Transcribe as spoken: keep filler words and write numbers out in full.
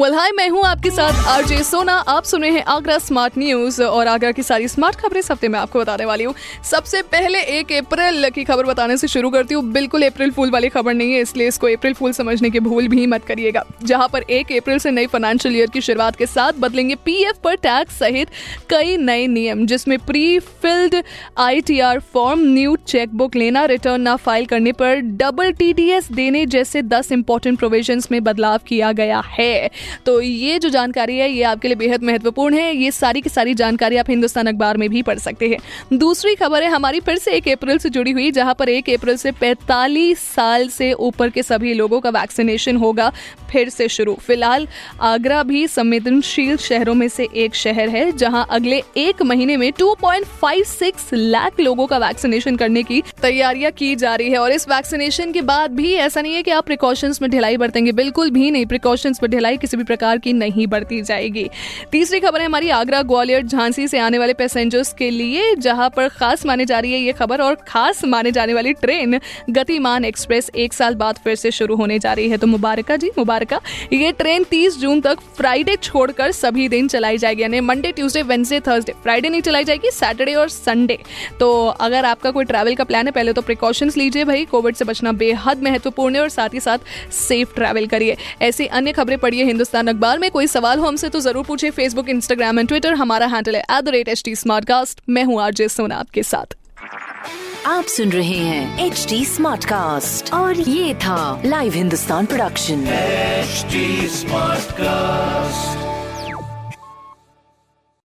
Well hi, मैं हूँ आपके साथ आरजे सोना। आप सुन रहे हैं आगरा स्मार्ट न्यूज़ और आगरा की सारी स्मार्ट खबरें इस हफ्ते मैं आपको बताने वाली हूँ। सबसे पहले एक अप्रैल की खबर बताने से शुरू करती हूँ। बिल्कुल अप्रैल फूल वाली खबर नहीं है, इसलिए इसको अप्रैल फूल समझने की भूल भी मत करिएगा। जहाँ पर एक अप्रैल से नई फाइनेंशियल ईयर की शुरुआत के साथ बदलेंगे पीएफ पर टैक्स सहित कई नए नियम, जिसमें pre filled ITR form, new chequebook लेना, रिटर्न ना फाइल करने पर डबल टीडीएस देने जैसे दस इंपॉर्टेंट प्रोविजंस में बदलाव किया गया है। तो ये जो जानकारी है ये आपके लिए बेहद महत्वपूर्ण है। ये सारी की सारी जानकारी आप हिंदुस्तान अखबार में भी पढ़ सकते हैं। दूसरी खबर है हमारी फिर से एक अप्रैल से जुड़ी हुई, जहां पर एक अप्रैल से पैंतालीस साल से ऊपर के सभी लोगों का वैक्सीनेशन होगा फिर से शुरू। फिलहाल आगरा भी संवेदनशील शहरों में से एक शहर है, जहां अगले एक महीने में दो पॉइंट पाँच छह लाख लोगों का वैक्सीनेशन करने की तैयारियां की जा रही है। और इस वैक्सीनेशन के बाद भी ऐसा नहीं है कि आप प्रिकॉशंस में ढिलाई बरतेंगे, बिल्कुल भी नहीं। प्रिकॉशंस में ढिलाई किसी भी प्रकार की नहीं बढ़ती जाएगी। तीसरी खबर है हमारी आगरा ग्वालियर झांसी से आने वाले पैसेंजर्स के लिए, जहां पर खास माने जा रही है ये खबर। और खास माने जाने वाली ट्रेन गतिमान एक्सप्रेस एक साल बाद फिर से शुरू होने जा रही है। तो मुबारका जी मुबारका। ये ट्रेन तीस जून तक फ्राइडे छोड़कर सभी दिन चलाई जाएगी, यानी Monday Tuesday Wednesday Thursday. Friday नहीं चलाई जाएगी, सैटरडे और संडे। तो अगर आपका कोई ट्रैवल का प्लान है, पहले तो प्रिकॉशंस लीजिए भाई। कोविड से बचना बेहद महत्वपूर्ण है और साथ ही साथ सेफ ट्रैवल करिए। ऐसी अन्य खबरें पढ़िए हिंदुस्तान अखबार में। कोई सवाल हो हमसे तो जरूर पूछे। फेसबुक, इंस्टाग्राम एंड ट्विटर हमारा हैंडल है at the rate H D smart cast. मैं हूँ आरजे सोना आपके साथ। आप सुन रहे हैं एच डी स्मार्ट कास्ट और ये था live Hindustan production H D smart cast.